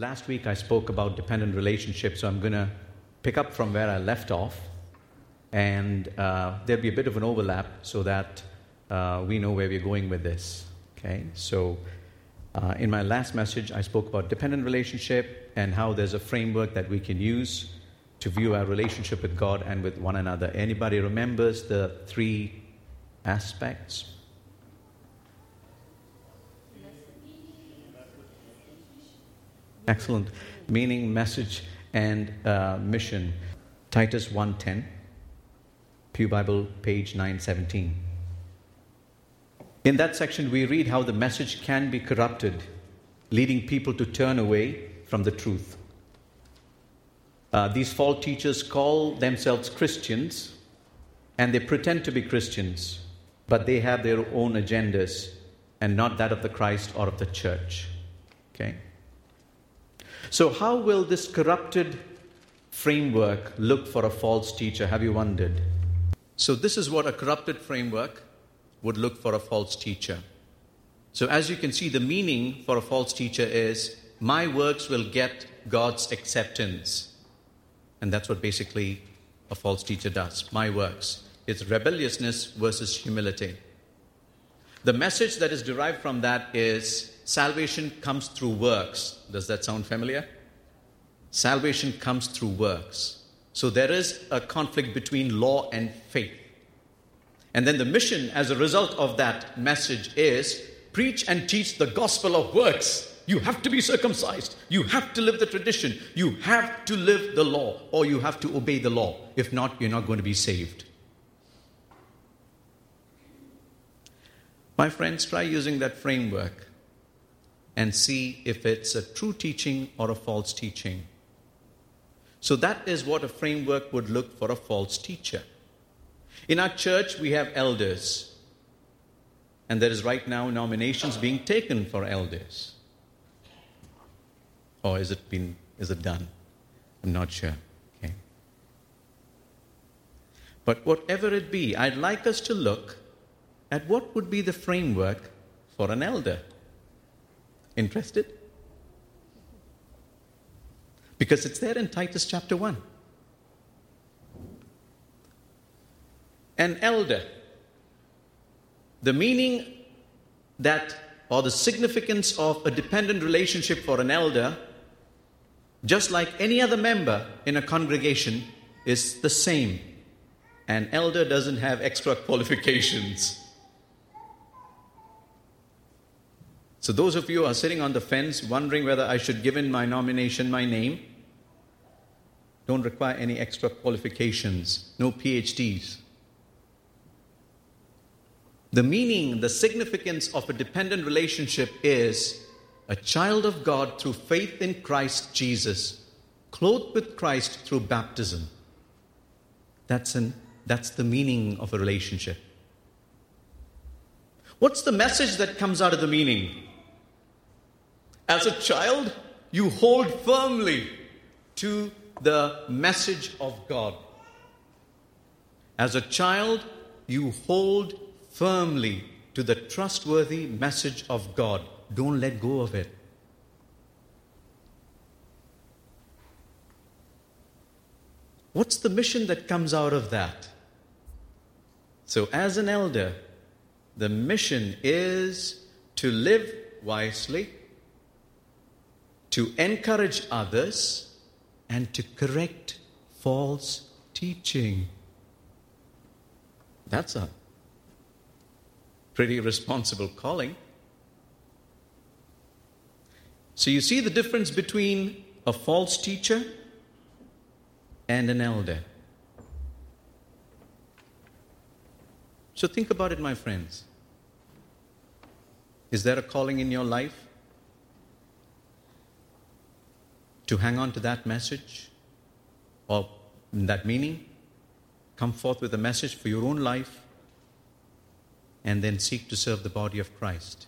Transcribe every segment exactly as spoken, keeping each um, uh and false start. Last week I spoke about dependent relationships, so I'm going to pick up from where I left off, and uh, there'll be a bit of an overlap so that uh, we know where we're going with this. Okay, so uh, in my last message I spoke about dependent relationship and how there's a framework that we can use to view our relationship with God and with one another. Anybody remembers the three aspects? Excellent. Meaning, message, and uh, mission. Titus one ten, Pew Bible, page nine seventeen. In that section, we read how the message can be corrupted, leading people to turn away from the truth. Uh, these false teachers call themselves Christians, and they pretend to be Christians, but they have their own agendas, and not that of the Christ or of the church. Okay? So how will this corrupted framework look for a false teacher? Have you wondered? So this is what a corrupted framework would look for a false teacher. So as you can see, the meaning for a false teacher is, my works will get God's acceptance. And that's what basically a false teacher does, my works. It's rebelliousness versus humility. The message that is derived from that is, salvation comes through works. Does that sound familiar? Salvation comes through works. So there is a conflict between law and faith. And then the mission as a result of that message is, preach and teach the gospel of works. You have to be circumcised. You have to live the tradition. You have to live the law, or you have to obey the law. If not, you're not going to be saved. My friends, try using that framework and see if it's a true teaching or a false teaching. So that is what a framework would look for a false teacher. In our church, we have elders. And there is right now nominations being taken for elders. Or is it been? Is it done? I'm not sure. Okay. But whatever it be, I'd like us to look at what would be the framework for an elder. Interested? Because it's there in Titus chapter one. An elder. The meaning that, or the significance of a dependent relationship for an elder, just like any other member in a congregation, is the same. An elder doesn't have extra qualifications. So those of you who are sitting on the fence wondering whether I should give in my nomination, my name, don't require any extra qualifications, no P H Ds. The meaning, the significance of a dependent relationship is a child of God through faith in Christ Jesus, clothed with Christ through baptism. That's an, that's the meaning of a relationship. What's the message that comes out of the meaning? As a child, you hold firmly to the message of God. As a child, you hold firmly to the trustworthy message of God. Don't let go of it. What's the mission that comes out of that? So as an elder, the mission is to live wisely, to encourage others, and to correct false teaching. That's a pretty responsible calling. So you see the difference between a false teacher and an elder. So think about it, my friends. Is there a calling in your life to hang on to that message or that meaning? Come forth with a message for your own life and then seek to serve the body of Christ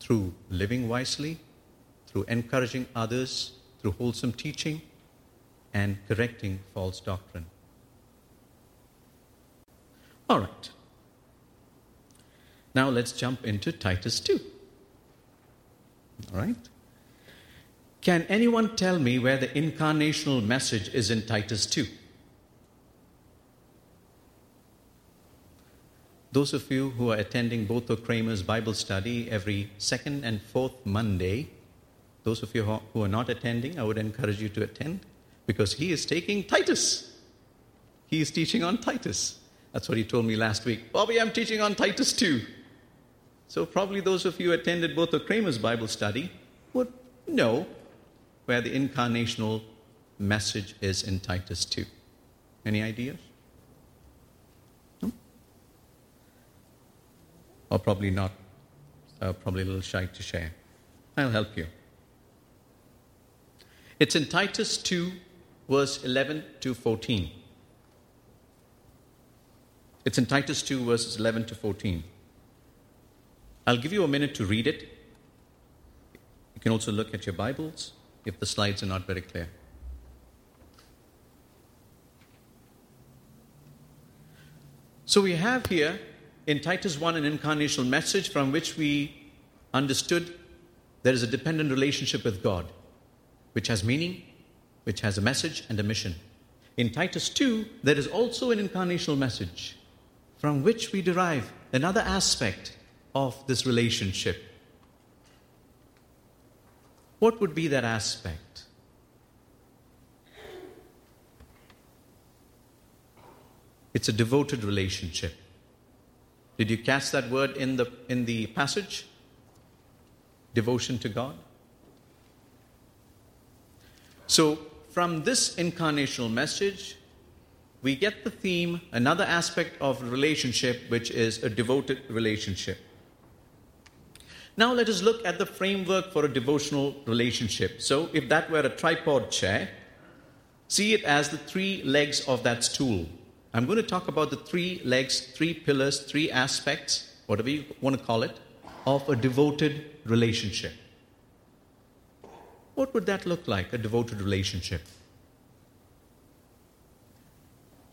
through living wisely, through encouraging others, through wholesome teaching, and correcting false doctrine. All right. Now let's jump into Titus two. All right. Can anyone tell me where the incarnational message is in Titus two? Those of you who are attending Botho Kramer's Bible study every second and fourth Monday, those of you who are not attending, I would encourage you to attend, because he is taking Titus. He is teaching on Titus. That's what he told me last week. Bobby, I'm teaching on Titus two. So probably those of you who attended Botho Kramer's Bible study would know where the incarnational message is in Titus two. Any ideas? No? Or probably not. Uh, probably a little shy to share. I'll help you. It's in Titus two, verse eleven to fourteen. It's in Titus two, verses eleven to fourteen. I'll give you a minute to read it. You can also look at your Bibles if the slides are not very clear. So we have here in Titus one an incarnational message from which we understood there is a dependent relationship with God, which has meaning, which has a message and a mission. In Titus two, there is also an incarnational message from which we derive another aspect of this relationship. What would be that aspect? It's a devoted relationship. Did you catch that word in the in the passage? Devotion to God. So from this incarnational message, we get the theme, another aspect of relationship, which is a devoted relationship. Now let us look at the framework for a devotional relationship. So if that were a tripod chair, see it as the three legs of that stool. I'm going to talk about the three legs, three pillars, three aspects, whatever you want to call it, of a devoted relationship. What would that look like, a devoted relationship?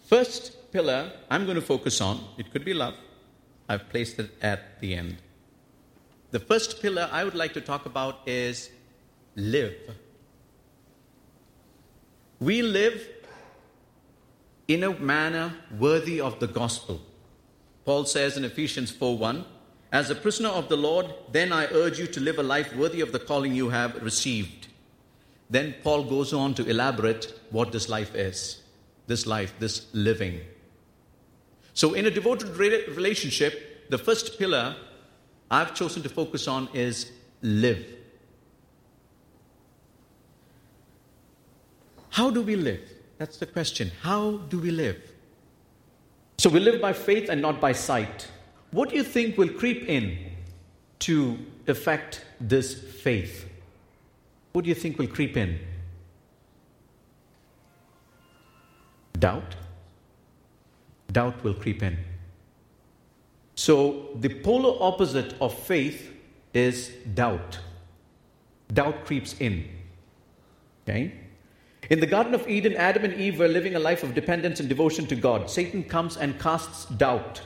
First pillar I'm going to focus on, it could be love. I've placed it at the end. The first pillar I would like to talk about is live. We live in a manner worthy of the gospel. Paul says in Ephesians four one, "As a prisoner of the Lord, then I urge you to live a life worthy of the calling you have received." Then Paul goes on to elaborate what this life is. This life, this living. So in a devoted relationship, the first pillar I've chosen to focus on is live. How do we live? That's the question. How do we live? So we live by faith and not by sight. What do you think will creep in to affect this faith? What do you think will creep in? Doubt. Doubt will creep in. So the polar opposite of faith is doubt. Doubt creeps in. Okay? In the Garden of Eden, Adam and Eve were living a life of dependence and devotion to God. Satan comes and casts doubt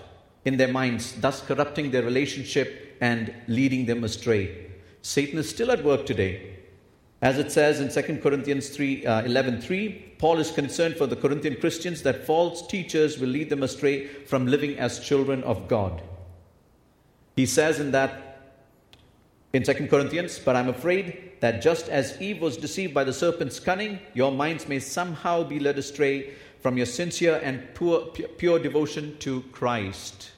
in their minds, thus corrupting their relationship and leading them astray. Satan is still at work today. As it says in Second Corinthians eleven three, Paul is concerned for the Corinthian Christians that false teachers will lead them astray from living as children of God. He says in that, in Second Corinthians, "But I'm afraid that just as Eve was deceived by the serpent's cunning, your minds may somehow be led astray from your sincere and pure, pure devotion to Christ."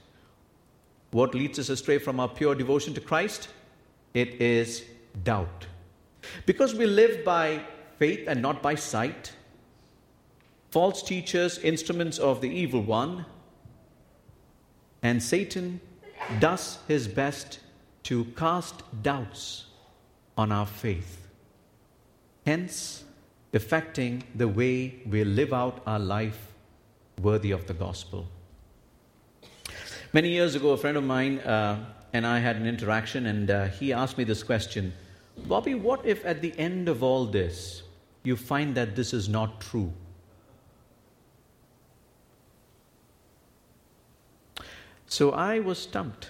What leads us astray from our pure devotion to Christ? It is doubt. Because we live by faith and not by sight, false teachers, instruments of the evil one, and Satan does his best to cast doubts on our faith, hence affecting the way we live out our life worthy of the gospel. Many years ago, a friend of mine uh, and I had an interaction, and uh, he asked me this question, "Bobby, what if at the end of all this, you find that this is not true?" So I was stumped.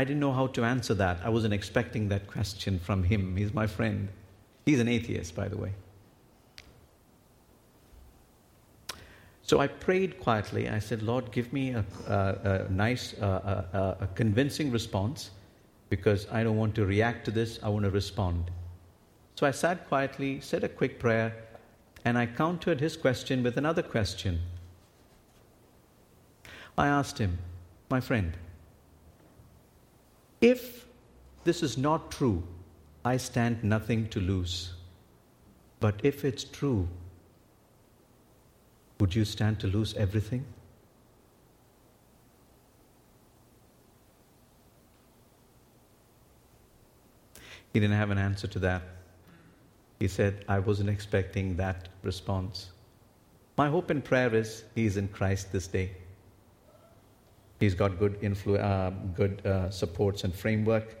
I didn't know how to answer that. I wasn't expecting that question from him. He's my friend. He's an atheist, by the way. So I prayed quietly. I said, Lord, give me a, a, a nice, uh, a, a convincing response, because I don't want to react to this. I want to respond. So I sat quietly, said a quick prayer, and I countered his question with another question. I asked him, my friend, if this is not true, I stand nothing to lose. But if it's true, would you stand to lose everything? He didn't have an answer to that. He said, I wasn't expecting that response. My hope and prayer is he's in Christ this day. He's got good influ- uh, good uh, supports and framework.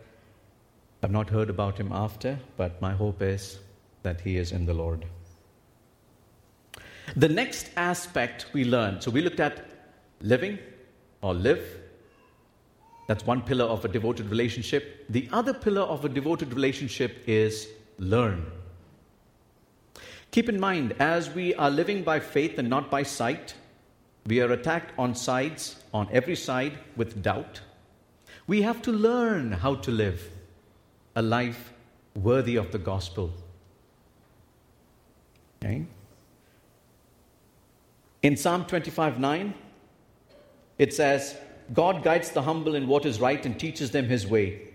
I've not heard about him after, but my hope is that he is in the Lord. The next aspect we learned, so we looked at living or live. That's one pillar of a devoted relationship. The other pillar of a devoted relationship is learn. Keep in mind, as we are living by faith and not by sight, we are attacked on sides, on every side, with doubt. We have to learn how to live a life worthy of the gospel. Okay? In Psalm twenty-five nine, it says, God guides the humble in what is right and teaches them his way.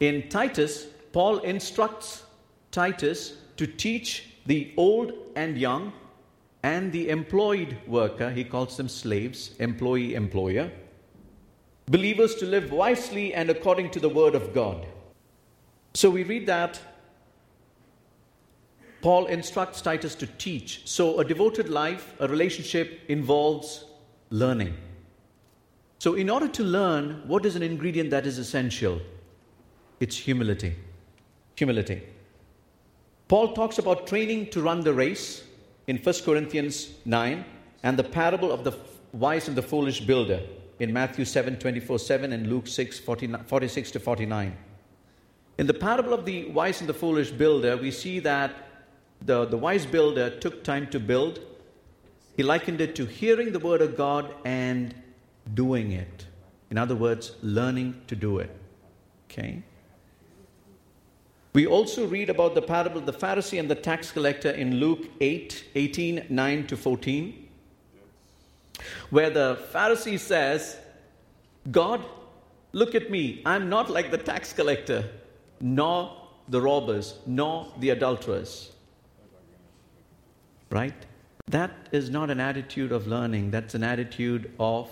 In Titus, Paul instructs Titus to teach the old and young and the employed worker, he calls them slaves, employee, employer, believers to live wisely and according to the word of God. So we read that Paul instructs Titus to teach. So a devoted life, a relationship involves learning. So in order to learn, what is an ingredient that is essential? It's humility. Humility. Paul talks about training to run the race in First Corinthians nine and the parable of the wise and the foolish builder in Matthew seven, twenty-four, seven and Luke six, forty-six to forty-nine. In the parable of the wise and the foolish builder, we see that the, the wise builder took time to build. He likened it to hearing the word of God and doing it. In other words, learning to do it. Okay? We also read about the parable of the Pharisee and the tax collector in Luke eight, eighteen, nine to fourteen, where the Pharisee says, God, look at me. I'm not like the tax collector, nor the robbers, nor the adulterers. Right? That is not an attitude of learning. That's an attitude of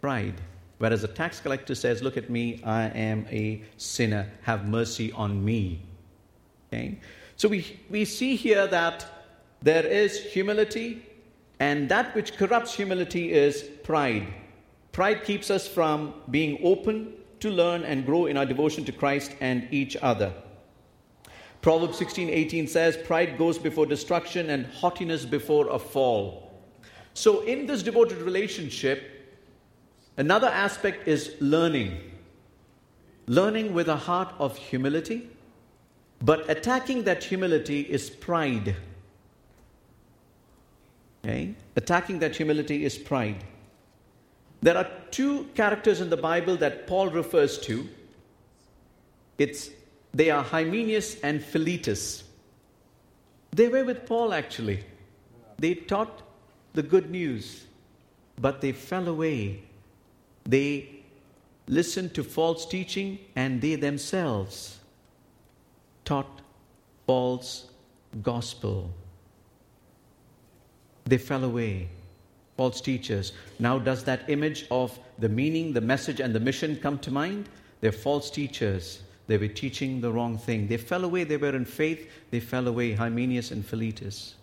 pride. Whereas the tax collector says, look at me, I am a sinner. Have mercy on me. Okay? So we, we see here that there is humility, and that which corrupts humility is pride. Pride keeps us from being open to learn and grow in our devotion to Christ and each other. Proverbs sixteen eighteen says, pride goes before destruction and haughtiness before a fall. So in this devoted relationship, another aspect is learning. Learning with a heart of humility, but attacking that humility is pride. Okay? Attacking that humility is pride. There are two characters in the Bible that Paul refers to. It's they are Hymenaeus and Philetus. They were with Paul actually. They taught the good news, but they fell away. They listened to false teaching, and they themselves taught false gospel. They fell away, false teachers. Now does that image of the meaning, the message, and the mission come to mind? They're false teachers. They were teaching the wrong thing. They fell away. They were in faith. They fell away, Hymenaeus and Philetus.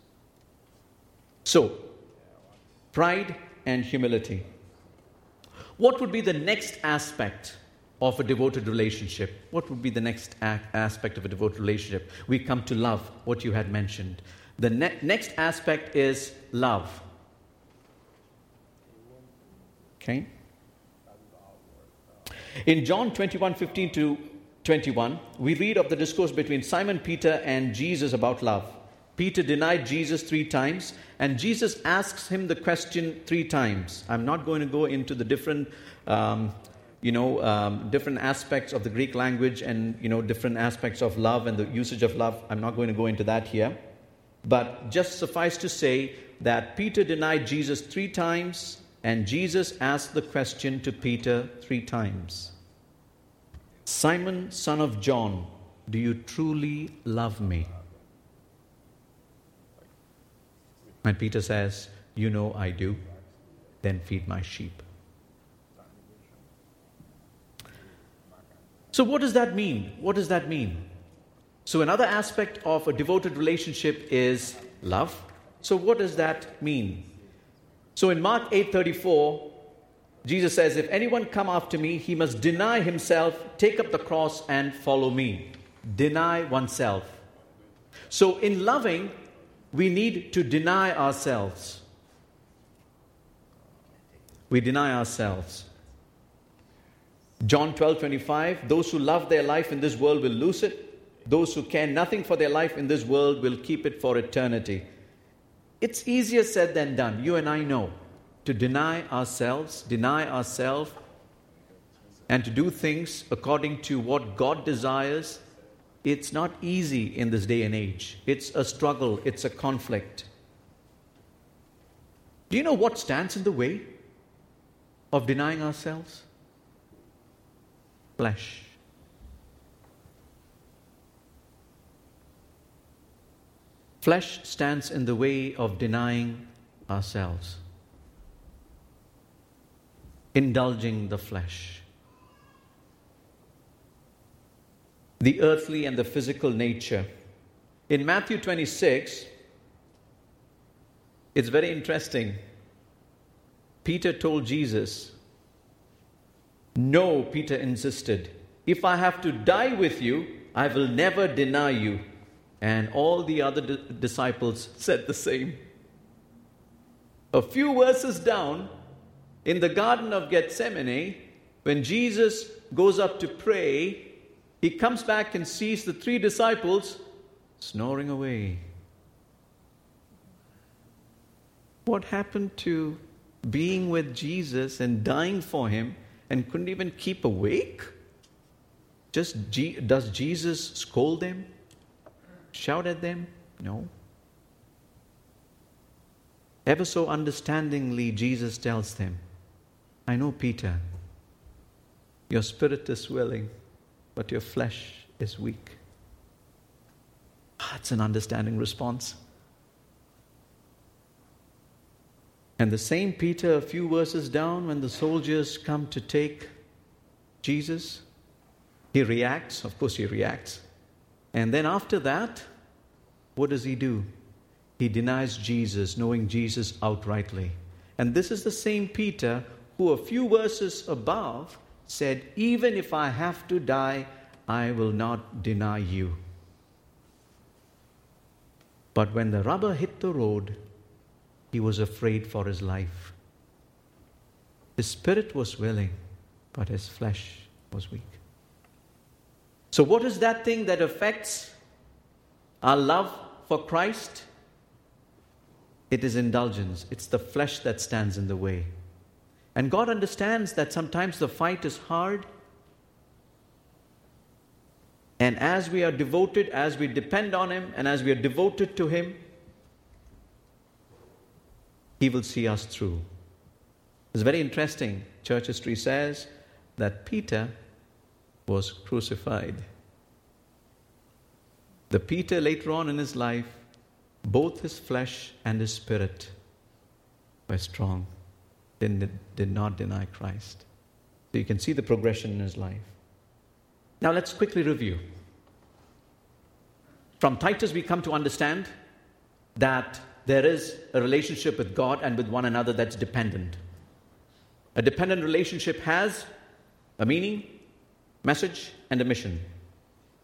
So, pride and humility. What would be the next aspect of a devoted relationship? What would be the next a- aspect of a devoted relationship? We come to love, what you had mentioned. The ne- next aspect is love. Okay? In John twenty-one fifteen to twenty-one, we read of the discourse between Simon Peter and Jesus about love. Peter denied Jesus three times, and Jesus asks him the question three times. I'm not going to go into the different, um, you know, um, different aspects of the Greek language and, you know, different aspects of love and the usage of love. I'm not going to go into that here. But just suffice to say that Peter denied Jesus three times, and Jesus asked the question to Peter three times. Simon, son of John, do you truly love me? And Peter says, you know I do. Then feed my sheep. So what does that mean? What does that mean? So another aspect of a devoted relationship is love. So what does that mean? So in Mark eight thirty-four, Jesus says, if anyone come after me, he must deny himself, take up the cross and follow me. Deny oneself. So in loving, we need to deny ourselves. We deny ourselves. John twelve twenty-five, those who love their life in this world will lose it. Those who care nothing for their life in this world will keep it for eternity. It's easier said than done. You and I know to deny ourselves, deny ourselves, and to do things according to what God desires. It's not easy in this day and age. It's a struggle. It's a conflict. Do you know what stands in the way of denying ourselves? Flesh. Flesh stands in the way of denying ourselves. Indulging the flesh. The earthly and the physical nature. In Matthew twenty-six, it's very interesting. Peter told Jesus, no, Peter insisted, if I have to die with you, I will never deny you. And all the other di- disciples said the same. A few verses down, in the Garden of Gethsemane, when Jesus goes up to pray, he comes back and sees the three disciples snoring away. What happened to being with Jesus and dying for him and couldn't even keep awake? Just G- does Jesus scold them? Shout at them? No. Ever so understandingly, Jesus tells them, I know, Peter, your spirit is willing, but your flesh is weak. That's an understanding response. And the same Peter, a few verses down, when the soldiers come to take Jesus, he reacts. Of course, he reacts. And then after that, what does he do? He denies Jesus, knowing Jesus outrightly. And this is the same Peter who, a few verses above, said, even if I have to die, I will not deny you. But when the rubber hit the road, he was afraid for his life. His spirit was willing, but his flesh was weak. So what is that thing that affects our love for Christ? It is indulgence. It's the flesh that stands in the way. And God understands that sometimes the fight is hard. And as we are devoted, as we depend on Him, and as we are devoted to Him, He will see us through. It's very interesting. Church history says that Peter was crucified. The Peter later on in his life, both his flesh and his spirit were strong. Did, did not deny Christ. So you can see the progression in his life. Now let's quickly review. From Titus we come to understand that there is a relationship with God and with one another that's dependent. A dependent relationship has a meaning, message, and a mission.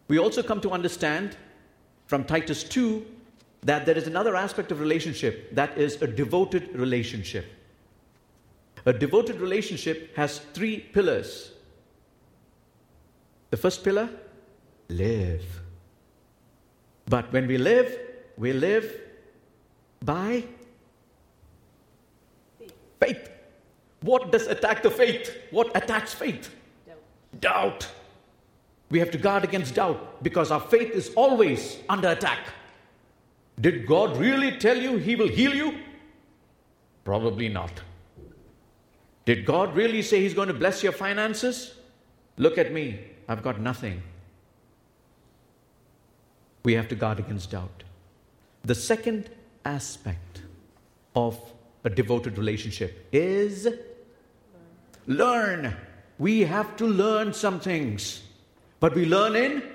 We also come to understand from Titus two that there is another aspect of relationship that is a devoted relationship. A devoted relationship has three pillars. The first pillar live. But when we live, we live by faith. faith. What does attack the faith? What attacks faith? Doubt. Doubt. We have to guard against doubt because our faith is always under attack. Did God really tell you He will heal you? Probably not. Did God really say He's going to bless your finances? Look at me. I've got nothing. We have to guard against doubt. The second aspect of a devoted relationship is learn. learn. We have to learn some things. But we learn in humility.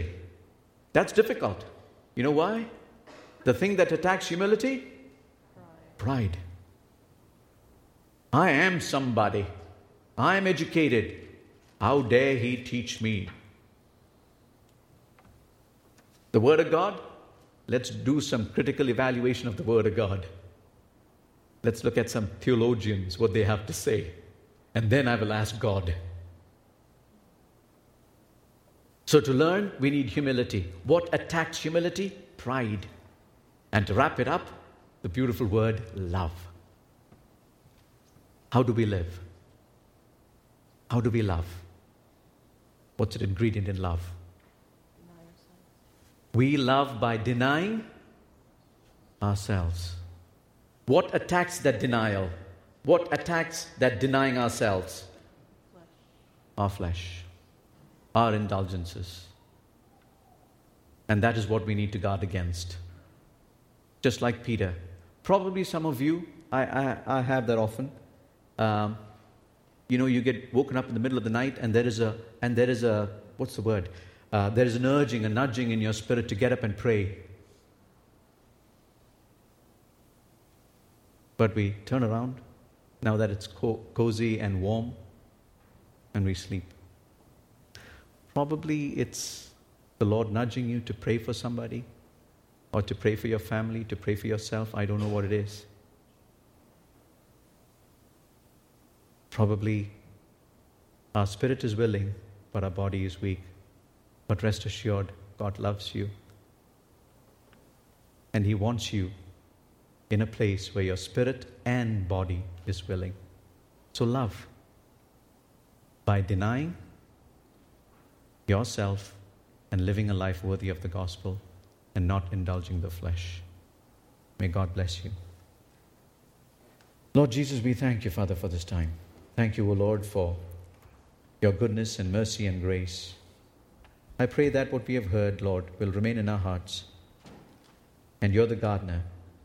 humility. That's difficult. You know why? The thing that attacks humility? Pride. Pride. I am somebody. I am educated. How dare he teach me? The Word of God? Let's do some critical evaluation of the Word of God. Let's look at some theologians, what they have to say. And then I will ask God. So to learn, we need humility. What attacks humility? Pride. And to wrap it up, the beautiful word, love. How do we live? How do we love? What's an ingredient in love? We love by denying ourselves. What attacks that denial? What attacks that denying ourselves? Flesh. Our flesh. Our indulgences. And that is what we need to guard against. Just like Peter. Probably some of you, I, I, I have that often. Um, you know, you get woken up in the middle of the night, and there is a, and there is a, what's the word? Uh, there is an urging, a nudging in your spirit to get up and pray. But we turn around now that it's co- cozy and warm, and we sleep. Probably it's the Lord nudging you to pray for somebody, or to pray for your family, to pray for yourself. I don't know what it is. Probably our spirit is willing, but our body is weak. But rest assured, God loves you. And He wants you in a place where your spirit and body is willing. So love by denying yourself and living a life worthy of the gospel and not indulging the flesh. May God bless you. Lord Jesus, we thank you, Father, for this time. Thank you, O Lord, for your goodness and mercy and grace. I pray that what we have heard, Lord, will remain in our hearts. And you're the gardener.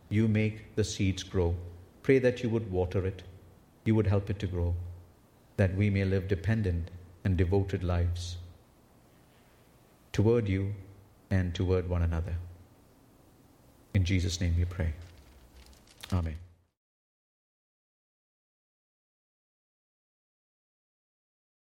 You make the seeds grow. Pray that you would water it. You would help it to grow, that we may live dependent and devoted lives toward you and toward one another. In Jesus' name we pray. Amen.